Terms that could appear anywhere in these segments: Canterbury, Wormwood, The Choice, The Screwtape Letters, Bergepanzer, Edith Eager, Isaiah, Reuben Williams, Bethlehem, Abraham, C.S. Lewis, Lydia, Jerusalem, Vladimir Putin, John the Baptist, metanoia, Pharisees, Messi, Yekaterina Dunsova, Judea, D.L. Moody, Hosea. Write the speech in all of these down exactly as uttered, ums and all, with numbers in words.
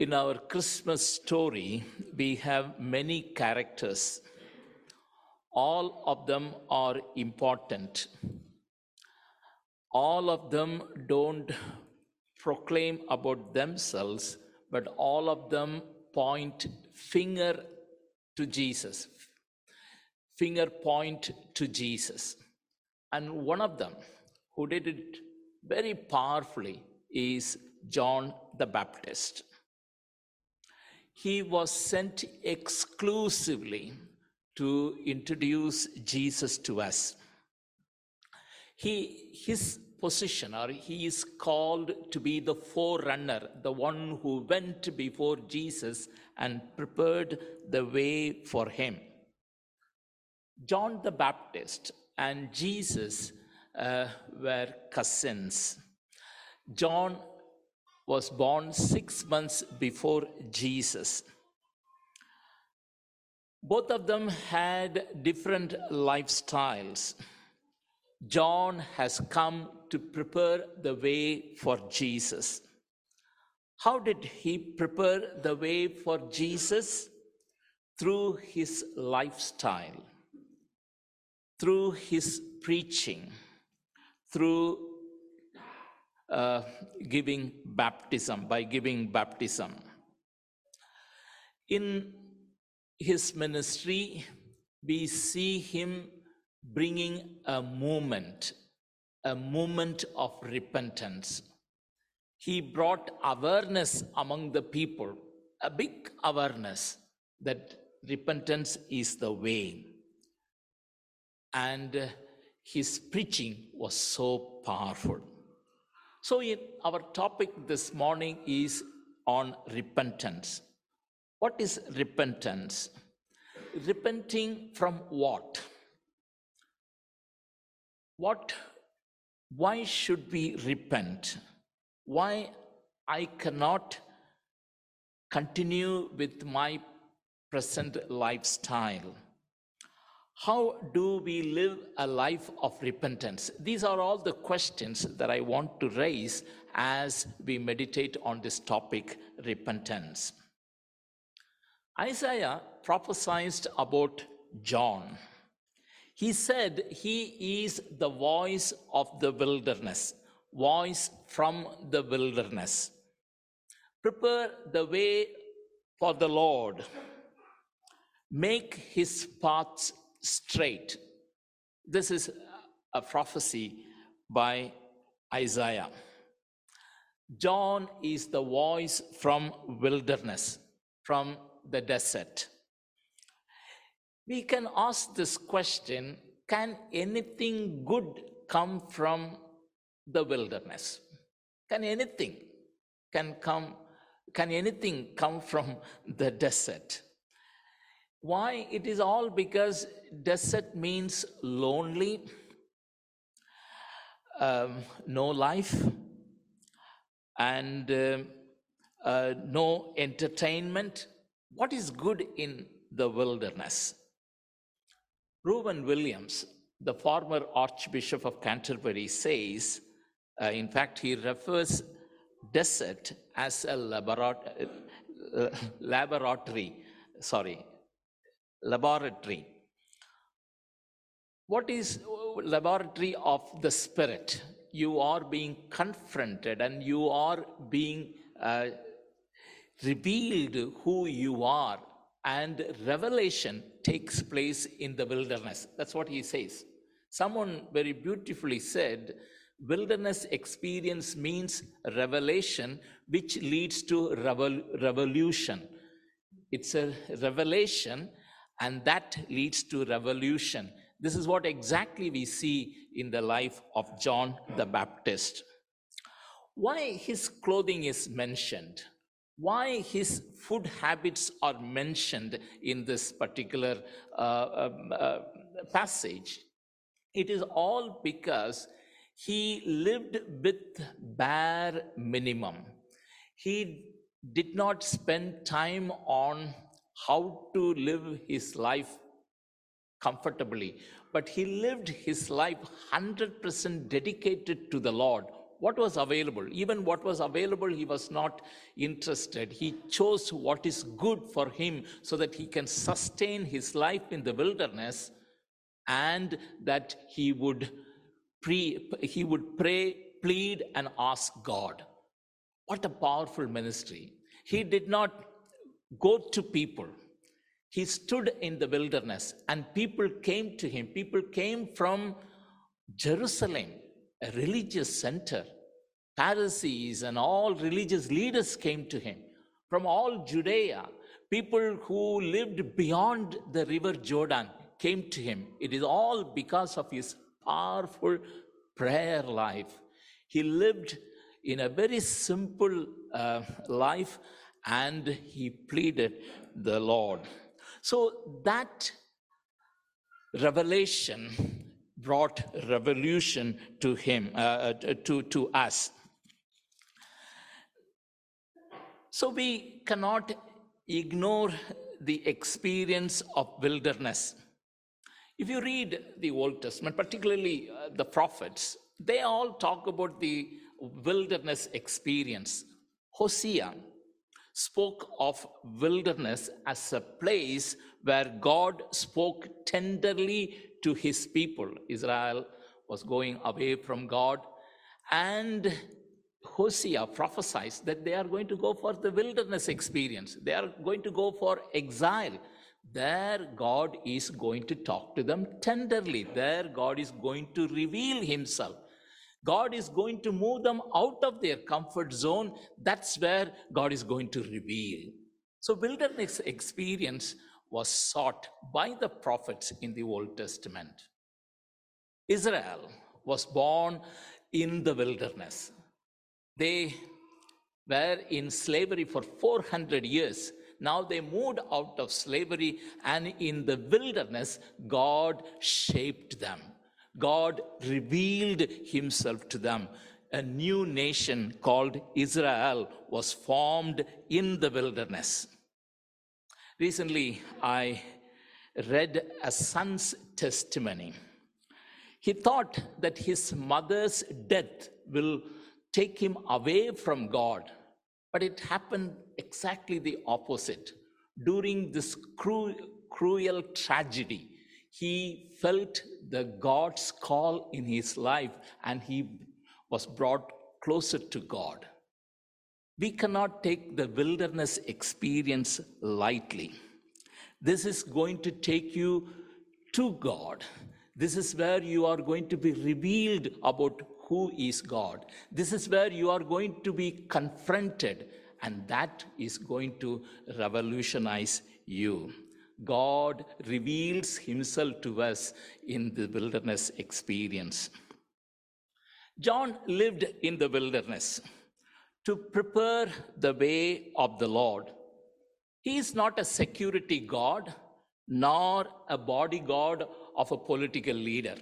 In our Christmas story, we have many characters. All of them are important. All of them don't proclaim about themselves, but all of them point finger to Jesus. Finger point to Jesus. And one of them, who did it very powerfully, is John the Baptist. He was sent exclusively to introduce Jesus to us. He, his position, or he is called to be the forerunner, the one who went before Jesus and prepared the way for him. John the Baptist and Jesus uh, were cousins. John was born six months before Jesus. Both of them had different lifestyles. John has come to prepare the way for Jesus. How did he prepare the way for Jesus? Through his lifestyle, through his preaching, through uh, giving baptism, by giving baptism. In his ministry, we see him bringing a movement, a movement of repentance. He brought awareness among the people, a big awareness that repentance is the way. And his preaching was so powerful. So in our topic this morning is on repentance. What is repentance? Repenting from what? What? Why should we repent? Why I cannot continue with my present lifestyle? How do we live a life of repentance? These are all the questions that I want to raise as we meditate on this topic, repentance. Isaiah prophesied about John. He said he is the voice of the wilderness, voice from the wilderness. Prepare the way for the Lord. Make his paths straight. This is a prophecy by Isaiah. John is the voice from wilderness, from the desert. We can ask this question, can anything good come from the wilderness? Can anything can come, can anything come from the desert? Why? It is all because desert means lonely, um, no life, and uh, uh, no entertainment. What is good in the wilderness? Reuben Williams, the former Archbishop of Canterbury, says, uh, in fact, he refers desert as a laboratory, uh, laboratory, sorry, laboratory. What is laboratory of the spirit? You are being confronted and you are being uh, revealed who you are, and revelation takes place in the wilderness. That's what he says. Someone very beautifully said, wilderness experience means revelation, which leads to revol- revolution. It's a revelation, and that leads to revolution. This is what exactly we see in the life of John the Baptist. Why his clothing is mentioned? Why his food habits are mentioned in this particular uh, uh, passage? It is all because he lived with bare minimum. He did not spend time on how to live his life comfortably, but he lived his life one hundred percent dedicated to the Lord, what was available. Even what was available, he was not interested. He chose what is good for him so that he can sustain his life in the wilderness, and that he would pre, he would pray, plead, and ask God. What a powerful ministry. He did not go to people. He stood in the wilderness, and people came to him. People came from Jerusalem, a religious center. Pharisees and all religious leaders came to him. From all Judea, people who lived beyond the river Jordan came to him. It is all because of his powerful prayer life. He lived in a very simple uh, life, and he pleaded the Lord. So that revelation brought revolution to him, uh, to, to us. So we cannot ignore the experience of wilderness. If you read the Old Testament, particularly uh, the prophets, they all talk about the wilderness experience. Hosea spoke of wilderness as a place where God spoke tenderly to his people. Israel was going away from God, and Hosea prophesies that they are going to go for the wilderness experience. They are going to go for exile. There God is going to talk to them tenderly. There God is going to reveal himself. God is going to move them out of their comfort zone. That's where God is going to reveal. So wilderness experience was sought by the prophets in the Old Testament. Israel was born in the wilderness. They were in slavery for four hundred years. Now they moved out of slavery, and in the wilderness, God shaped them. God revealed himself to them. A new nation called Israel was formed in the wilderness. Recently, I read a son's testimony. He thought that his mother's death will take him away from God, but it happened exactly the opposite. During this cru- cruel tragedy, he felt the God's call in his life, and he was brought closer to God. We cannot take the wilderness experience lightly. This is going to take you to God. This is where you are going to be revealed about who is God. This is where you are going to be confronted, and that is going to revolutionize you. God reveals himself to us in the wilderness experience. John lived in the wilderness to prepare the way of the Lord. He is not a security guard, nor a bodyguard of a political leader.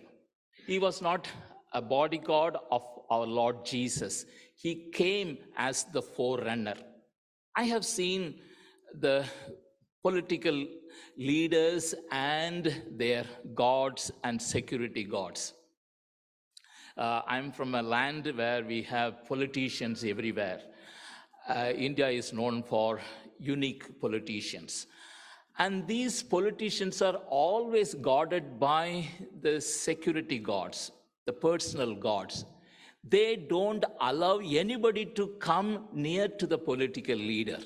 He was not a bodyguard of our Lord Jesus. He came as the forerunner. I have seen the political leaders and their guards and security guards. Uh, I'm from a land where we have politicians everywhere. Uh, India is known for unique politicians. And these politicians are always guarded by the security guards, the personal guards. They don't allow anybody to come near to the political leader.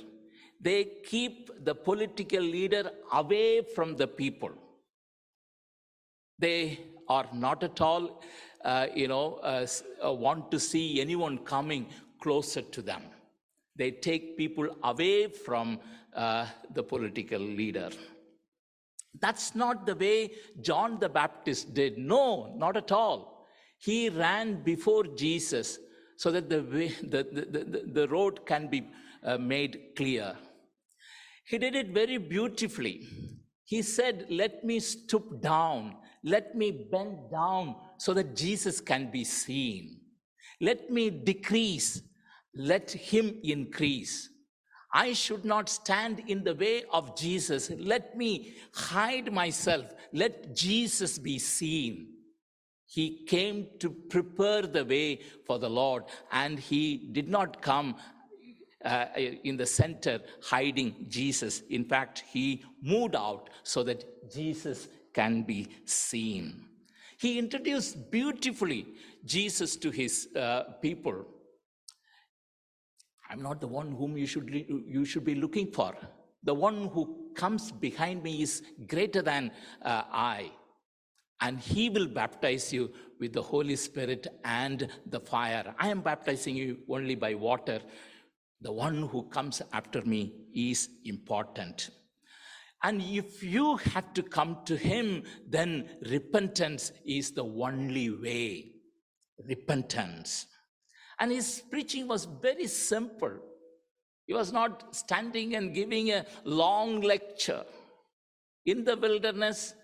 They keep the political leader away from the people. They are not at all Uh, you know, uh, uh, want to see anyone coming closer to them. They take people away from uh, the political leader. That's not the way John the Baptist did. No, not at all. He ran before Jesus so that the, way, the, the, the, the road can be uh, made clear. He did it very beautifully. He said, "Let me stoop down. Let me bend down so that Jesus can be seen. Let me decrease, let him increase. I should not stand in the way of Jesus. Let me hide myself, let Jesus be seen." He came to prepare the way for the Lord, and he did not come uh, in the center hiding Jesus. In fact, he moved out so that Jesus can be seen. He introduced beautifully Jesus to his uh, people. I'm not the one whom you should, you should be looking for. The one who comes behind me is greater than uh, I. And he will baptize you with the Holy Spirit and the fire. I am baptizing you only by water. The one who comes after me is important. And if you have to come to him, then repentance is the only way. Repentance. And his preaching was very simple. He was not standing and giving a long lecture. In the wilderness,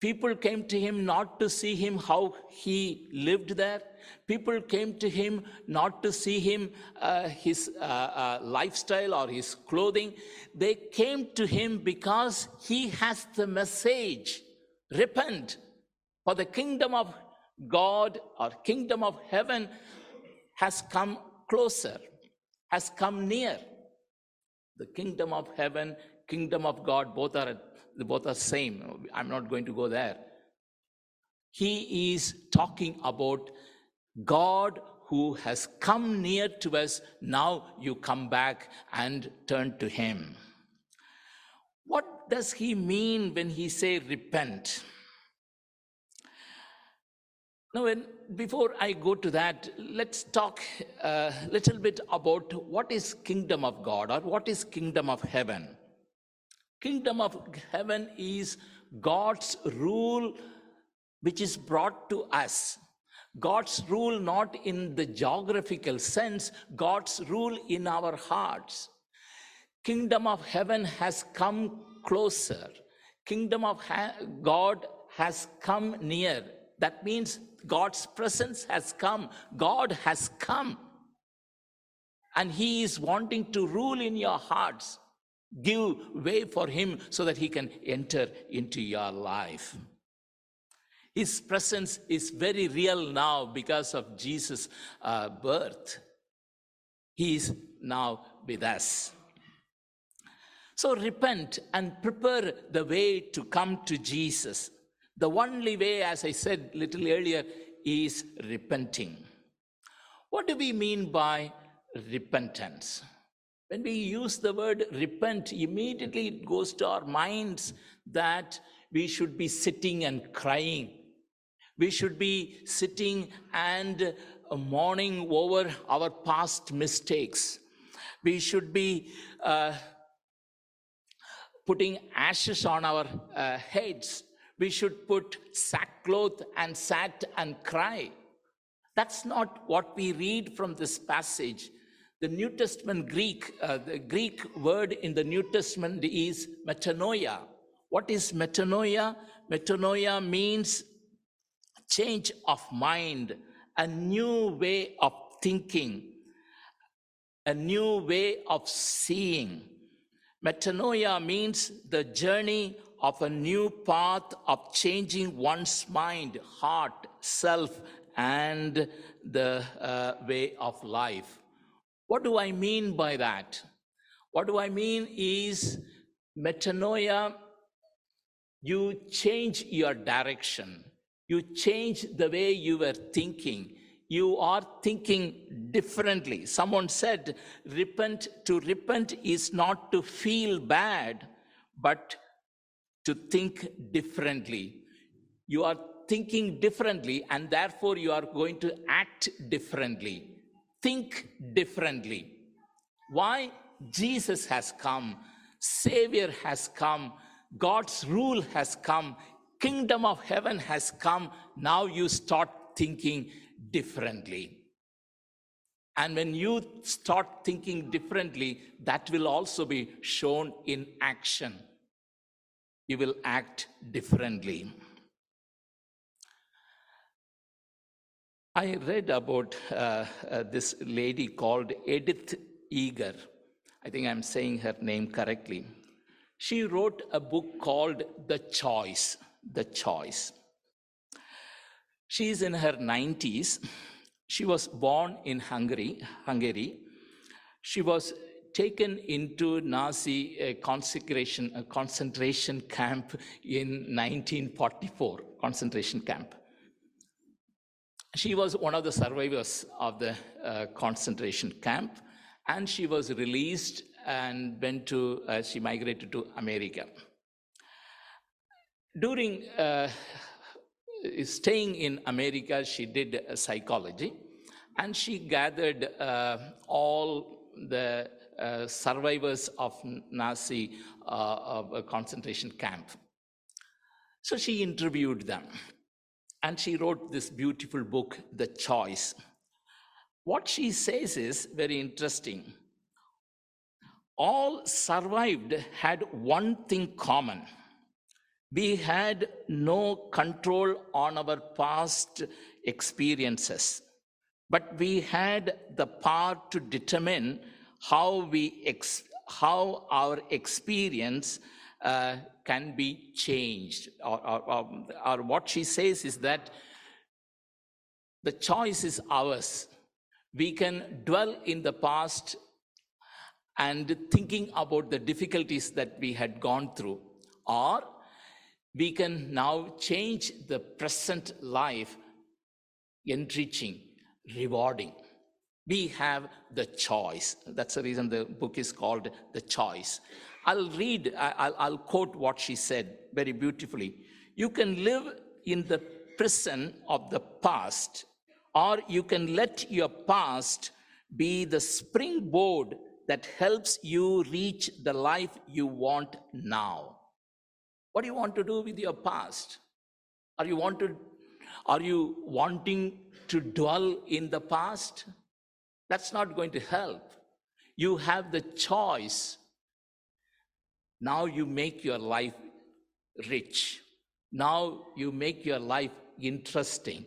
people came to him not to see him, how he lived there. People came to him not to see him, uh, his uh, uh, lifestyle or his clothing. They came to him because he has the message, repent, for the kingdom of God or kingdom of heaven has come closer, has come near. The kingdom of heaven, kingdom of God, both are at both are same. I'm not going to go there. He is talking about God who has come near to us. Now you come back and turn to him. What does he mean when he say repent? Now, when, before I go to that, let's talk a little bit about what is kingdom of God or what is kingdom of heaven. Kingdom of heaven is God's rule which is brought to us. God's rule not in the geographical sense, God's rule in our hearts. Kingdom of heaven has come closer. Kingdom of God has come near. That means God's presence has come. God has come. And he is wanting to rule in your hearts. Give way for him so that he can enter into your life. His presence is very real now because of Jesus' uh, birth. He is now with us. So repent and prepare the way to come to Jesus. The only way, as I said a little earlier, is repenting. What do we mean by repentance? When we use the word repent, immediately it goes to our minds that we should be sitting and crying. We should be sitting and mourning over our past mistakes. We should be uh, putting ashes on our uh, heads. We should put sackcloth and sat and cry. That's not what we read from this passage. The New Testament Greek, uh, the Greek word in the New Testament is metanoia. What is metanoia? Metanoia means change of mind, a new way of thinking, a new way of seeing. Metanoia means the journey of a new path of changing one's mind, heart, self, and the uh, way of life. What do I mean by that? What do I mean is metanoia, you change your direction. You change the way you were thinking. You are thinking differently. Someone said, repent, to repent is not to feel bad, but to think differently. You are thinking differently, and therefore you are going to act differently. Think differently. Why? Jesus has come. Savior has come. God's rule has come. Kingdom of heaven has come. Now you start thinking differently. And when you start thinking differently, that will also be shown in action. You will act differently. I read about uh, uh, this lady called Edith Eager. I think I'm saying her name correctly. She wrote a book called The Choice, The Choice. She is in her nineties. She was born in Hungary. Hungary. She was taken into Nazi uh, consecration, uh, concentration camp in nineteen forty-four, concentration camp. She was one of the survivors of the uh, concentration camp, and she was released and went to, uh, she migrated to America. During uh, staying in America, she did uh, psychology, and she gathered uh, all the uh, survivors of Nazi uh, of a concentration camp. So she interviewed them, and she wrote this beautiful book, The Choice. What she says is very interesting. All survived had one thing common. We had no control on our past experiences, but we had the power to determine how we ex how our experience uh, can be changed. Or, or, or, or what she says is that the choice is ours. We can dwell in the past and thinking about the difficulties that we had gone through, or we can now change the present life, enriching, rewarding. We have the choice. That's the reason the book is called The Choice. I'll read, I'll, I'll quote what she said very beautifully. You can live in the prison of the past, or you can let your past be the springboard that helps you reach the life you want now. What do you want to do with your past? Are you want to, are you wanting to dwell in the past? That's not going to help. You have the choice. Now you make your life rich. Now you make your life interesting.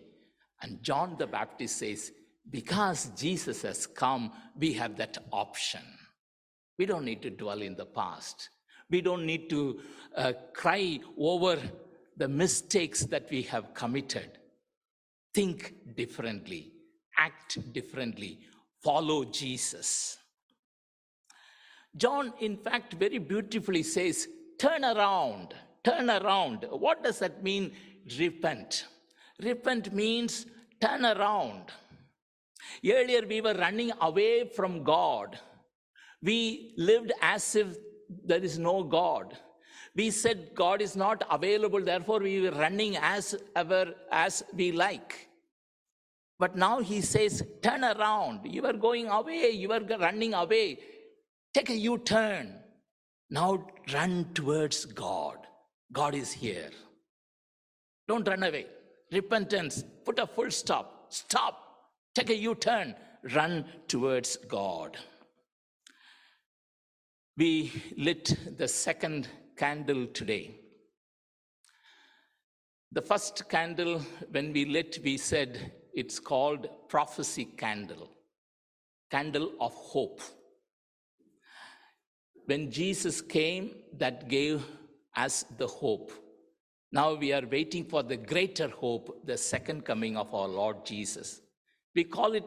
And John the Baptist says, because Jesus has come, we have that option. We don't need to dwell in the past. We don't need to uh, cry over the mistakes that we have committed. Think differently, act differently, follow Jesus. John, in fact, very beautifully says, turn around, turn around. What does that mean? Repent. Repent means turn around. Earlier, we were running away from God. We lived as if there is no God. We said God is not available, therefore we were running as ever as we like. But now he says, turn around. You are going away. You are running away. Take a U-turn. Now run towards God. God is here. Don't run away. Repentance. Put a full stop. Stop. Take a U-turn. Run towards God. We lit the second candle today. The first candle, when we lit, we said it's called prophecy candle, candle of hope. When Jesus came, that gave us the hope. Now we are waiting for the greater hope, the second coming of our Lord Jesus. We call it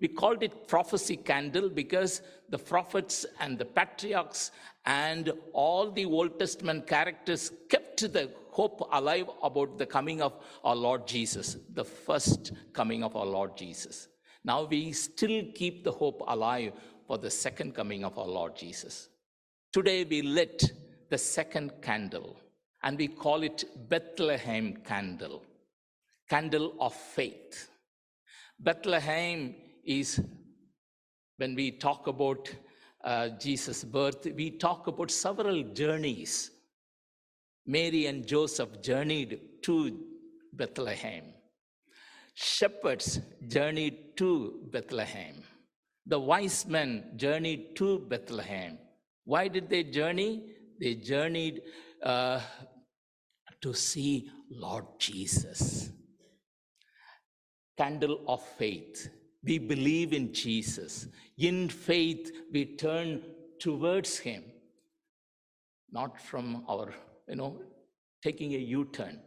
We called it prophecy candle because the prophets and the patriarchs and all the Old Testament characters kept the hope alive about the coming of our Lord Jesus, the first coming of our Lord Jesus. Now we still keep the hope alive for the second coming of our Lord Jesus. Today we lit the second candle, and we call it Bethlehem candle, candle of faith. Bethlehem is, when we talk about uh, Jesus' birth, we talk about several journeys. Mary and Joseph journeyed to Bethlehem. Shepherds journeyed to Bethlehem. The wise men journeyed to Bethlehem. Why did they journey? They journeyed uh, to see Lord Jesus. Candle of faith. We believe in Jesus. In faith, we turn towards him, not from our, you know, taking a U-turn.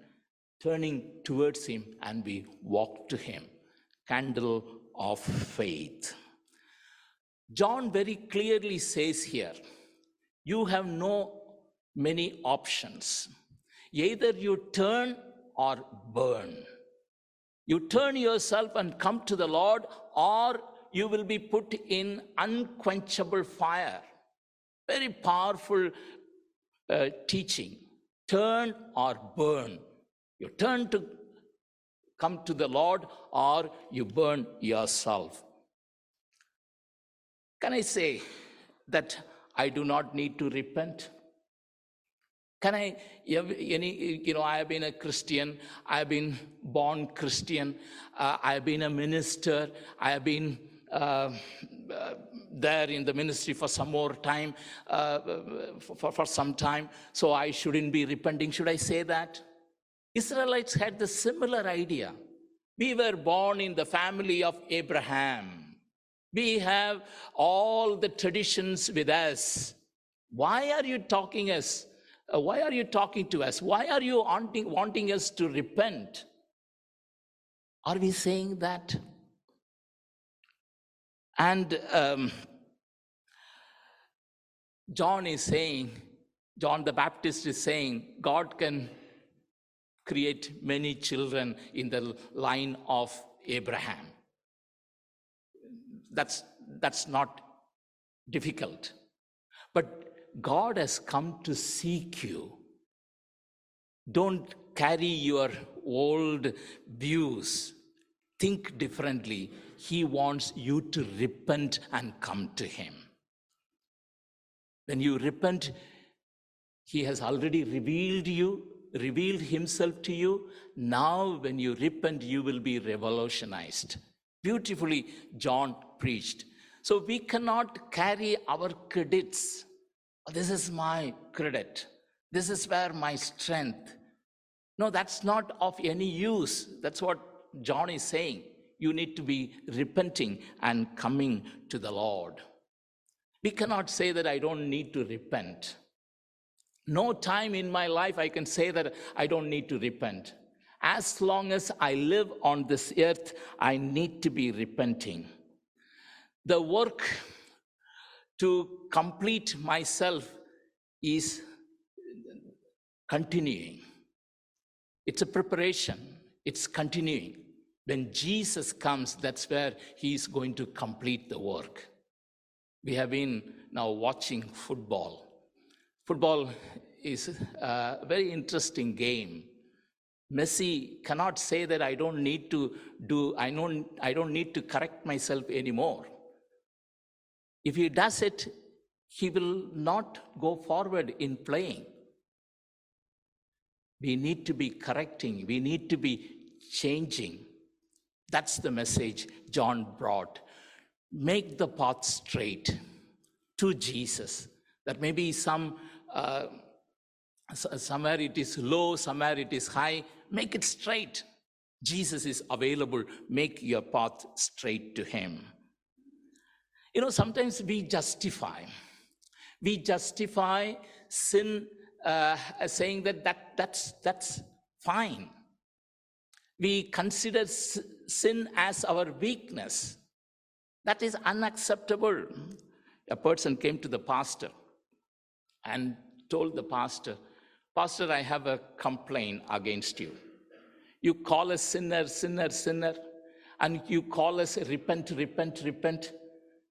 turning towards him, and we walk to him. Candle of faith. John very clearly says here, you have no many options. Either you turn or burn. You turn yourself and come to the Lord, or you will be put in unquenchable fire. Very powerful uh, teaching. Turn or burn. You turn to come to the Lord, or you burn yourself. Can I say that I do not need to repent? Can I, any, you know, I have been a Christian, I have been born Christian, uh, I have been a minister, I have been uh, uh, there in the ministry for some more time, uh, for, for some time, so I shouldn't be repenting. Should I say that? Israelites had the similar idea. We were born in the family of Abraham. We have all the traditions with us. Why are you talking us? Uh, why are you talking to us? Why are you wanting, wanting us to repent? Are we saying that? And um, John is saying, John the Baptist is saying, God can create many children in the line of Abraham. That's, that's not difficult. But God has come to seek you. Don't carry your old views. Think differently. He wants you to repent and come to him. When you repent, he has already revealed you. Revealed himself to you. Now when you repent, you will be revolutionized. Beautifully, John preached. So we cannot carry our credits. This is my credit. This is where my strength. No, that's not of any use. That's what John is saying. You need to be repenting and coming to the Lord. We cannot say that I don't need to repent. No time in my life I can say that I don't need to repent. As long as I live on this earth, I need to be repenting. The work to complete myself is continuing. It's a preparation. It's continuing. When Jesus comes, that's where he is going to complete the work. We have been now watching football. Football is a very interesting game. Messi cannot say that I don't need to do, I don't, I don't need to correct myself anymore. If he does it, he will not go forward in playing. We need to be correcting. We need to be changing. That's the message John brought. Make the path straight to Jesus. That may be some, uh, somewhere it is low, somewhere it is high. Make it straight. Jesus is available. Make your path straight to him. You know, sometimes we justify. We justify sin, uh, saying that, that that's, that's fine. We consider sin as our weakness. That is unacceptable. A person came to the pastor and told the pastor, Pastor, I have a complaint against you. You call us sinner, sinner, sinner, and you call us repent, repent, repent.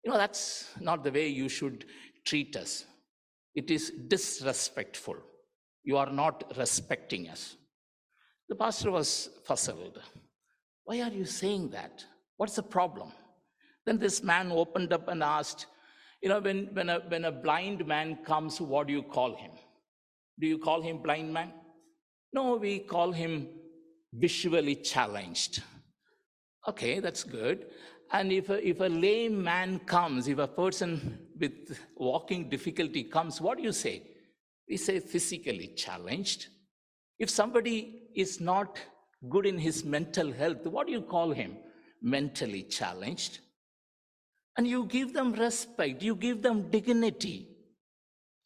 You know, that's not the way you should treat us. It is disrespectful. You are not respecting us. The pastor was puzzled. Why are you saying that? What's the problem? Then this man opened up and asked, You know, when, when, a, when a blind man comes, what do you call him? Do you call him blind man? No, we call him visually challenged. Okay, that's good. And if a, if a lame man comes, if a person with walking difficulty comes, what do you say? We say physically challenged. If somebody is not good in his mental health, what do you call him? Mentally challenged. And you give them respect, you give them dignity.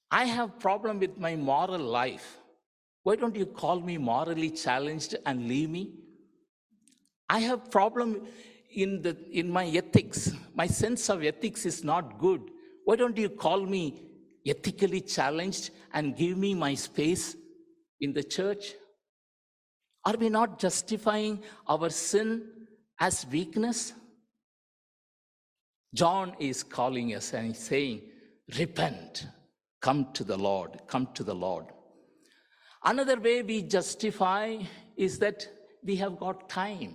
I have problem with my moral life. Why don't you call me morally challenged and leave me? I have problem in, the, in my ethics. My sense of ethics is not good. Why don't you call me ethically challenged and give me my space in the church? Are we not justifying our sin as weakness? John is calling us and he's saying, repent, come to the Lord, come to the Lord. Another way we justify is that we have got time.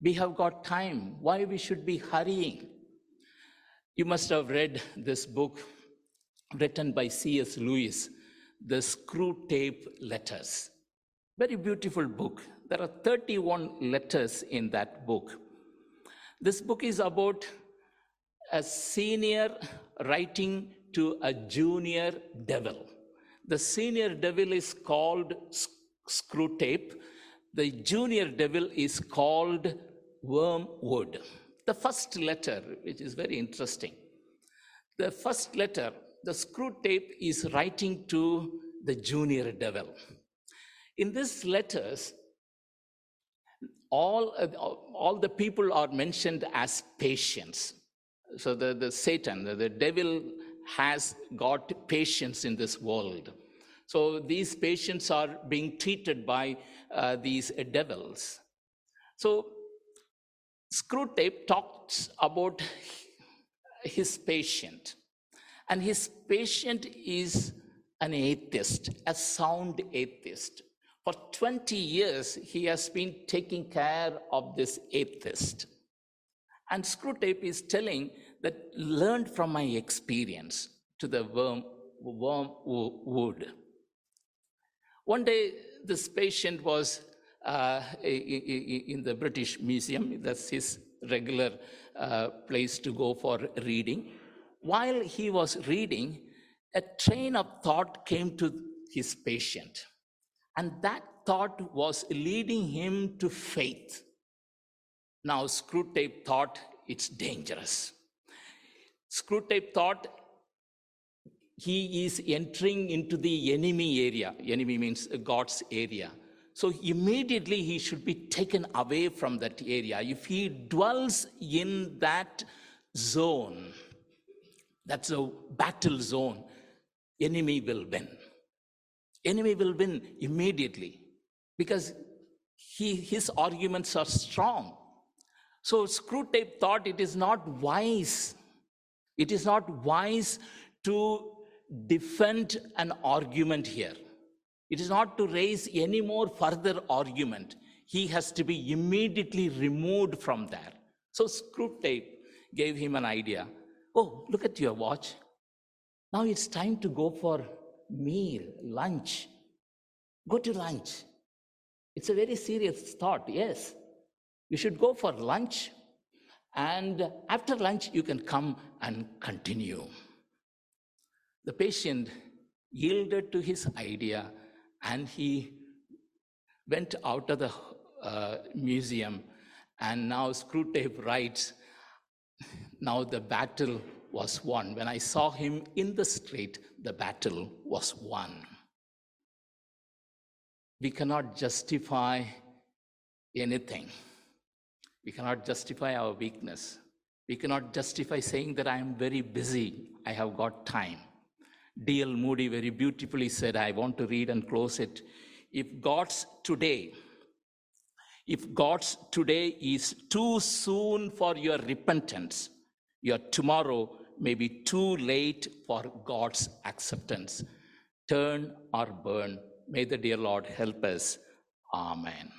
We have got time. Why we should be hurrying? You must have read this book written by C S Lewis, The Screwtape Letters. Very beautiful book. There are thirty-one letters in that book. This book is about a senior writing to a junior devil. The senior devil is called Screwtape. The junior devil is called Wormwood. The first letter, which is very interesting. The first letter, the Screwtape is writing to the junior devil. In these letters, all, all the people are mentioned as patients. So the, the Satan, the, the devil has got patience in this world. So these patients are being treated by uh, these uh, devils. So Screwtape talks about his patient. And his patient is an atheist, a sound atheist. For twenty years, he has been taking care of this atheist. And Screwtape is telling that learned from my experience to the worm, worm wood. One day, this patient was uh, in the British Museum. That's his regular uh, place to go for reading. While he was reading, a train of thought came to his patient. And that thought was leading him to faith. Now, Screwtape thought it's dangerous. Screwtape thought he is entering into the enemy area. Enemy means God's area. So immediately he should be taken away from that area. If he dwells in that zone, that's a battle zone, enemy will win. Enemy will win immediately because he, his arguments are strong. So Screwtape thought it is not wise. It is not wise to defend an argument here. It is not to raise any more further argument. He has to be immediately removed from there. So Screwtape gave him an idea. Oh, look at your watch. Now it's time to go for meal, lunch. Go to lunch. It's a very serious thought, yes. You should go for lunch, and after lunch, you can come and continue. The patient yielded to his idea, and he went out of the uh, museum, and now Screwtape writes, now the battle was won. When I saw him in the street, the battle was won. We cannot justify anything. We cannot justify our weakness. We cannot justify saying that I am very busy. I have got time. D L Moody very beautifully said, I want to read and close it. If God's today, if God's today is too soon for your repentance, your tomorrow may be too late for God's acceptance. Turn or burn. May the dear Lord help us. Amen.